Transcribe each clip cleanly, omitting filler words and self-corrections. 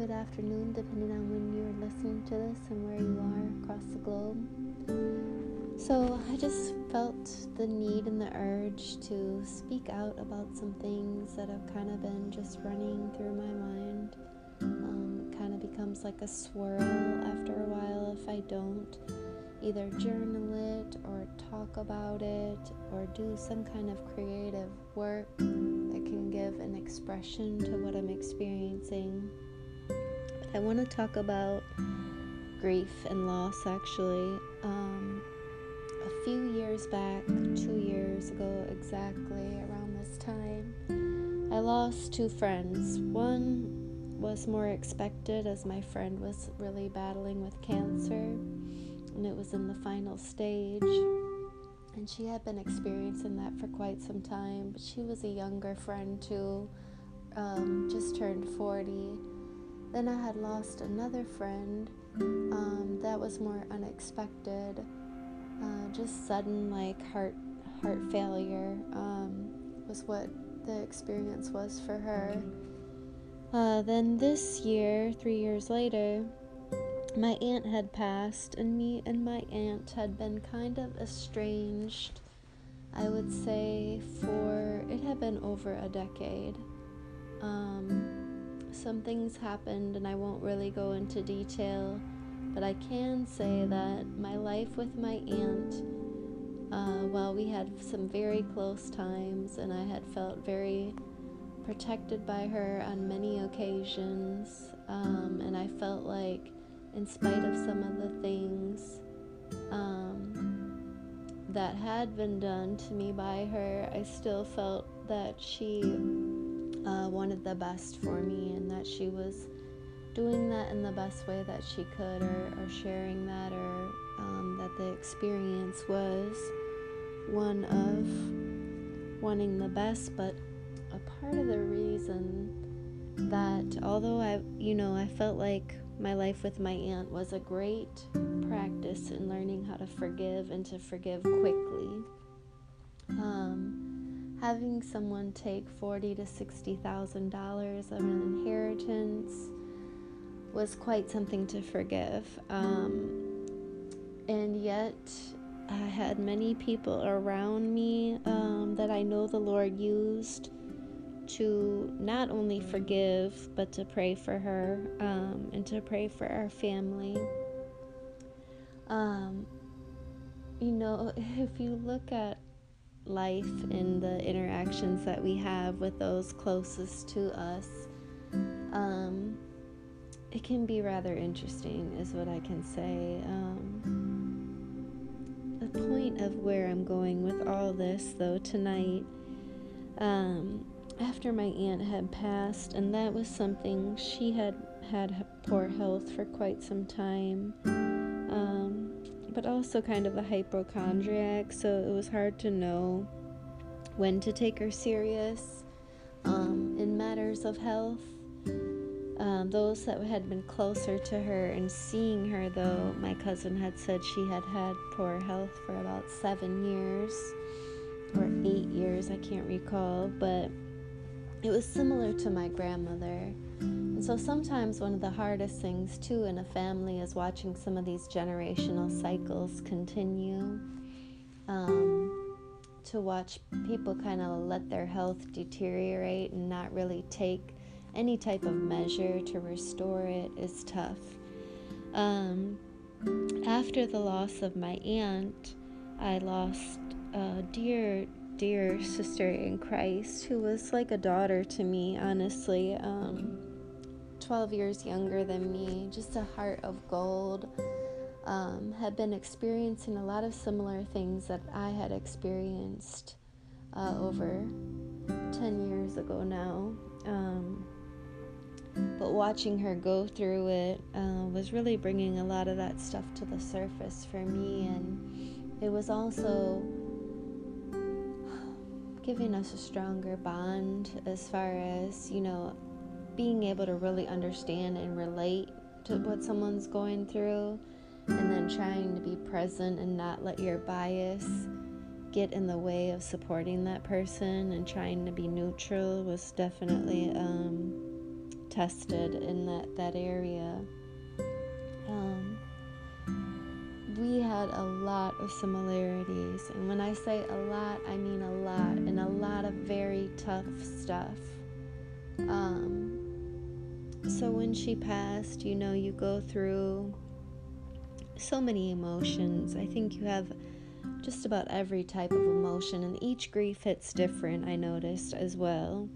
good afternoon, depending on when you're listening to this and where you are across the globe. So I just felt the need and the urge to speak out about some things that have kind of been just running through my mind. It kind of becomes like a swirl after a while if I don't either journal it or talk about it or do some kind of creative work that can give an expression to what I'm experiencing. But I want to talk about grief and loss, actually. A few years back, 2 years ago exactly, around this time, I lost two friends. One was more expected, as my friend was really battling with cancer, and it was in the final stage, and she had been experiencing that for quite some time, but she was a younger friend too, just turned 40. Then I had lost another friend that was more unexpected. Just sudden, like, heart failure was what the experience was for her. Then this year, 3 years later, my aunt had passed, and me and my aunt had been kind of estranged, I would say, for, it had been over a decade. Some things happened, and I won't really go into detail, but I can say that my life with my aunt, while we had some very close times and I had felt very protected by her on many occasions, and I felt like, in spite of some of the things that had been done to me by her, I still felt that she wanted the best for me, and that she was doing that in the best way that she could, or sharing that, or that the experience was one of wanting the best. But a part of the reason that, although I felt like my life with my aunt was a great practice in learning how to forgive and to forgive quickly, having someone take $40,000 to $60,000 of an inheritance was quite something to forgive, and yet I had many people around me that I know the Lord used to not only forgive, but to pray for her, and to pray for our family. If you look at life and the interactions that we have with those closest to us, it can be rather interesting, is what I can say. The point of where I'm going with all this, though, tonight, after my aunt had passed, and that was something, she had had poor health for quite some time, but also kind of a hypochondriac, so it was hard to know when to take her serious in matters of health. Those that had been closer to her and seeing her, though, my cousin had said she had had poor health for about 7 years or 8 years, I can't recall, but it was similar to my grandmother. And so sometimes one of the hardest things, too, in a family is watching some of these generational cycles continue, to watch people kind of let their health deteriorate and not really take any type of measure to restore it is tough. After the loss of my aunt, I lost a dear sister in Christ who was like a daughter to me, honestly, 12 years younger than me, just a heart of gold, had been experiencing a lot of similar things that I had experienced over 10 years ago now. But watching her go through it was really bringing a lot of that stuff to the surface for me, and it was also giving us a stronger bond as far as, being able to really understand and relate to what someone's going through, and then trying to be present and not let your bias get in the way of supporting that person, and trying to be neutral was definitely tested in that area. We had a lot of similarities, and when I say a lot, I mean a lot, and a lot of very tough stuff. So when she passed, you go through so many emotions. I think you have just about every type of emotion, and each grief hits different, I noticed as well.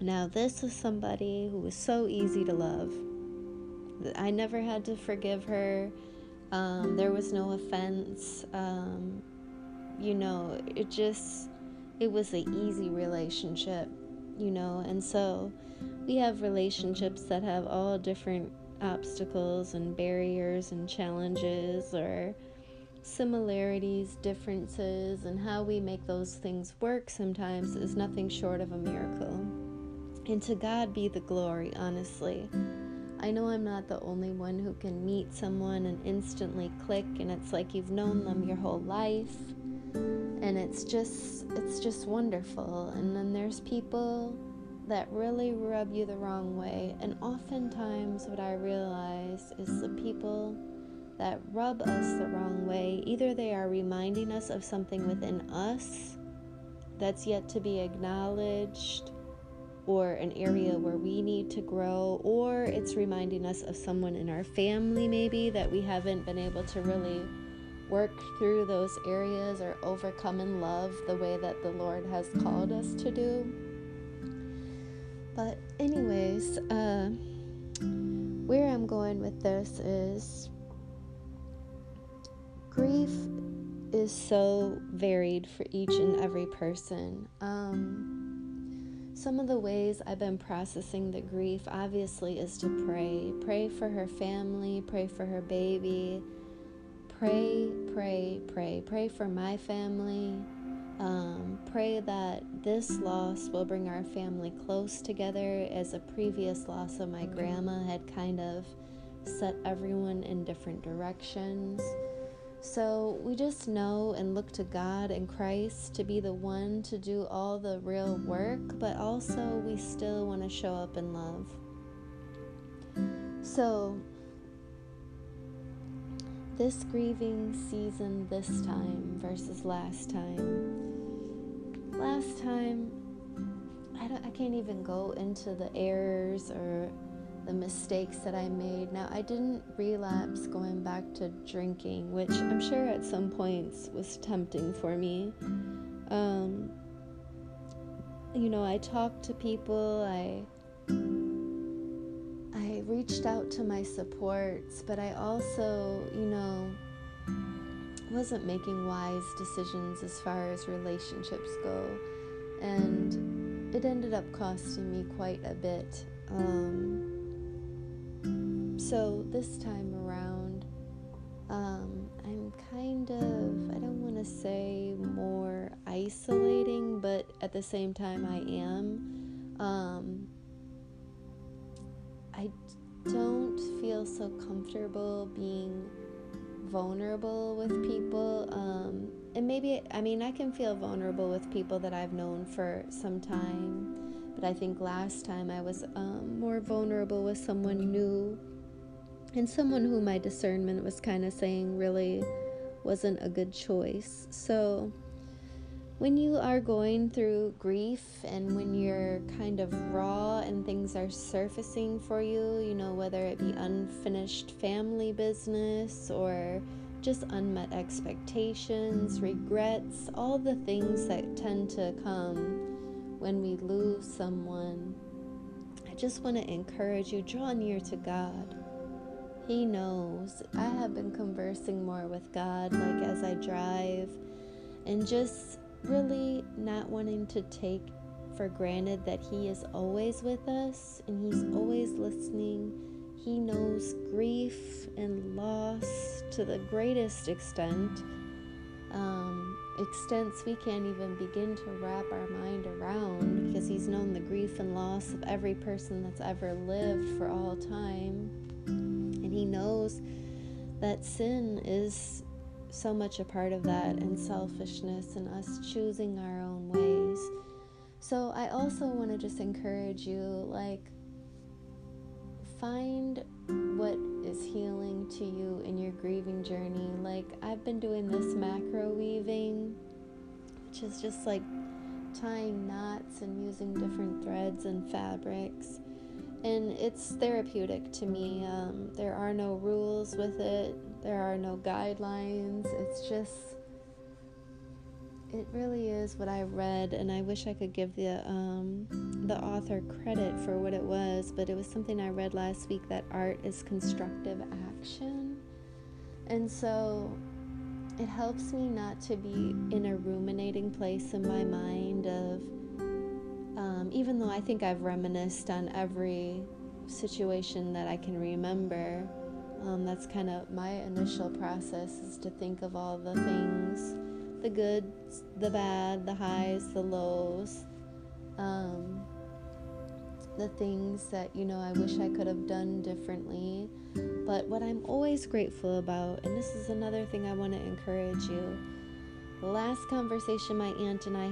Now, this is somebody who was so easy to love. I never had to forgive her. There was no offense. It was an easy relationship, and so we have relationships that have all different obstacles and barriers and challenges or similarities, differences, and how we make those things work sometimes is nothing short of a miracle. And to God be the glory, honestly. I know I'm not the only one who can meet someone and instantly click, and it's like you've known them your whole life, and it's just wonderful. And then there's people that really rub you the wrong way, and oftentimes what I realize is the people that rub us the wrong way, either they are reminding us of something within us that's yet to be acknowledged, or an area where we need to grow, or it's reminding us of someone in our family maybe that we haven't been able to really work through those areas or overcome in love the way that the Lord has called us to do. But anyways, where I'm going with this is grief is so varied for each and every person. Some of the ways I've been processing the grief, obviously, is to pray. Pray for her family. Pray for her baby. Pray. Pray for my family. Pray that this loss will bring our family close together, as a previous loss of my grandma had kind of set everyone in different directions. So we just know and look to God and Christ to be the one to do all the real work, but also we still want to show up in love. So this grieving season this time versus last time. Last time, I can't even go into the errors or the mistakes that I made. Now, I didn't relapse going back to drinking, which I'm sure at some points was tempting for me. I talked to people, I reached out to my supports, but I also, wasn't making wise decisions as far as relationships go, and it ended up costing me quite a bit. So this time around, I'm kind of, I don't want to say more isolating, but at the same time I am. I don't feel so comfortable being vulnerable with people. And maybe, I can feel vulnerable with people that I've known for some time, but I think last time I was more vulnerable with someone new, and someone who my discernment was kind of saying really wasn't a good choice. So when you are going through grief and when you're kind of raw and things are surfacing for you, whether it be unfinished family business or just unmet expectations, regrets, all the things that tend to come when we lose someone, I just want to encourage you, draw near to God. He knows. I have been conversing more with God, like as I drive, and just really not wanting to take for granted that He is always with us and He's always listening. He knows grief and loss to the greatest extent, extents we can't even begin to wrap our mind around, because He's known the grief and loss of every person that's ever lived for all time. He knows that sin is so much a part of that, and selfishness and us choosing our own ways. So I also want to just encourage you, find what is healing to you in your grieving journey. Like, I've been doing this macro weaving, which is just like tying knots and using different threads and fabrics, and it's therapeutic to me. There are no rules with it, there are no guidelines. It's just, it really is what I read, and I wish I could give the author credit for what it was, but it was something I read last week, that art is constructive action. And so it helps me not to be in a ruminating place in my mind of, even though I think I've reminisced on every situation that I can remember, that's kind of my initial process, is to think of all the things, the good, the bad, the highs, the lows, the things that, you know, I wish I could have done differently. But what I'm always grateful about, and this is another thing I want to encourage you. The last conversation my aunt and I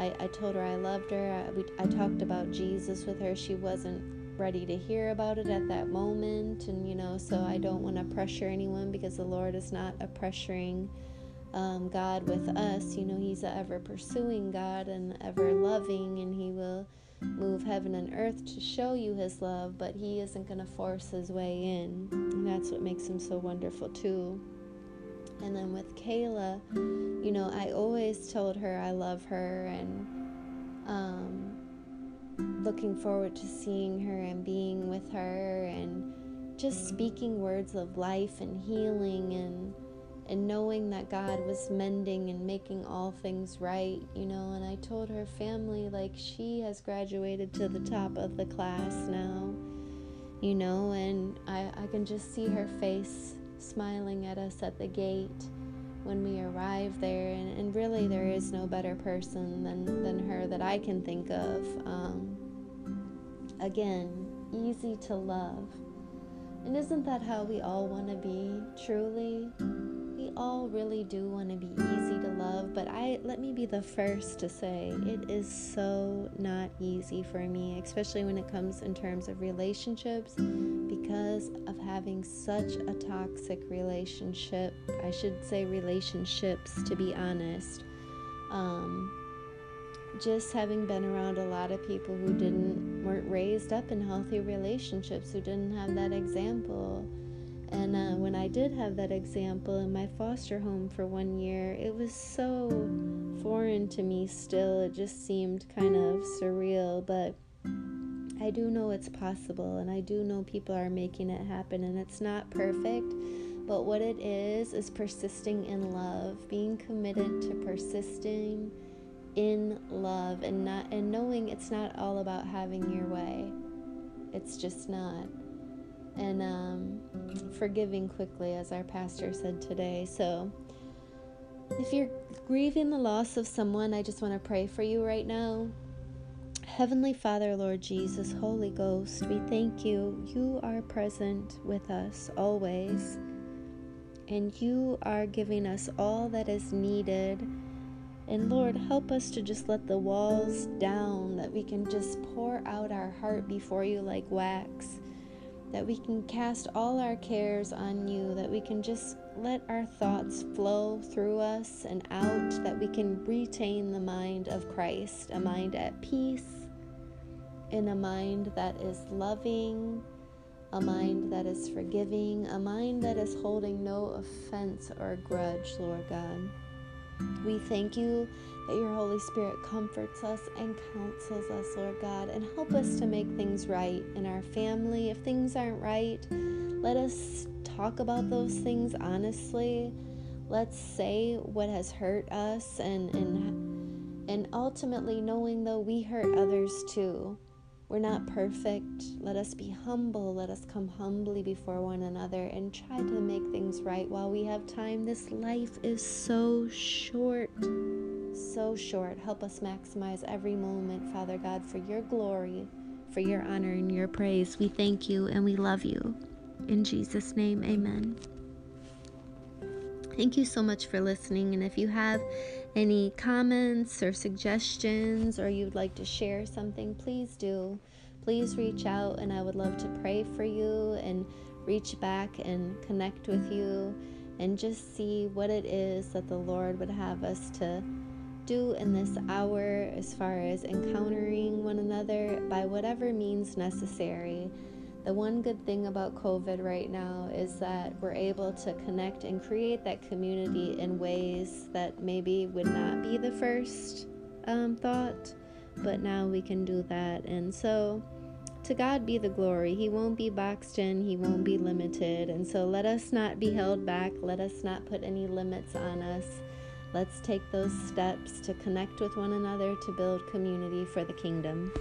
had, I told her I loved her. I talked about Jesus with her. She wasn't ready to hear about it at that moment. And, you know, so I don't want to pressure anyone, because the Lord is not a pressuring God with us. You know, He's an ever pursuing God and ever loving, and He will move heaven and earth to show you His love, but He isn't going to force His way in, and that's what makes Him so wonderful too. And then with Kayla, you know, I always told her I love her, and looking forward to seeing her and being with her, and just speaking words of life and healing, and knowing that God was mending and making all things right, you know. And I told her family, like, she has graduated to the top of the class now, you know, and I can just see her face smiling at us at the gate when we arrive there, and really there is no better person than her that I can think of. Again, easy to love. And isn't that how we all want to be, truly? We all really do want to be easy to love, but let me be the first to say it is so not easy for me, especially when it comes in terms of relationships, because of having such a toxic relationship. I should say relationships, to be honest. Just having been around a lot of people who weren't raised up in healthy relationships, who didn't have that example. And when I did have that example in my foster home for 1 year, it was so foreign to me still. It just seemed kind of surreal, but I do know it's possible, and I do know people are making it happen, and it's not perfect, but what it is persisting in love, being committed to persisting in love, and knowing it's not all about having your way. It's just not. And forgiving quickly, as our pastor said today. So if you're grieving the loss of someone, I just want to pray for you right now. Heavenly Father, Lord Jesus, Holy Ghost, we thank you. You are present with us always, and you are giving us all that is needed. And Lord, help us to just let the walls down, that we can just pour out our heart before you like wax, that we can cast all our cares on you, that we can just let our thoughts flow through us and out, that we can retain the mind of Christ, a mind at peace, in a mind that is loving, a mind that is forgiving, a mind that is holding no offense or grudge, Lord God. We thank you that your Holy Spirit comforts us and counsels us, Lord God, and help us to make things right in our family. If things aren't right, let us talk about those things honestly. Let's say what has hurt us, and ultimately knowing, though, we hurt others too. We're not perfect. Let us be humble. Let us come humbly before one another and try to make things right while we have time. This life is so short, so short. Help us maximize every moment, Father God, for your glory, for your honor, and your praise. We thank you and we love you. In Jesus' name, amen. Thank you so much for listening. And if you have any comments or suggestions, or you'd like to share something, please do. please reach out, and I would love to pray for you and reach back and connect with you and just see what it is that the Lord would have us to do in this hour as far as encountering one another by whatever means necessary. The one good thing about COVID right now is that we're able to connect and create that community in ways that maybe would not be the first thought, but now we can do that. And so to God be the glory. He won't be boxed in. He won't be limited. And so let us not be held back. Let us not put any limits on us. Let's take those steps to connect with one another, to build community for the kingdom.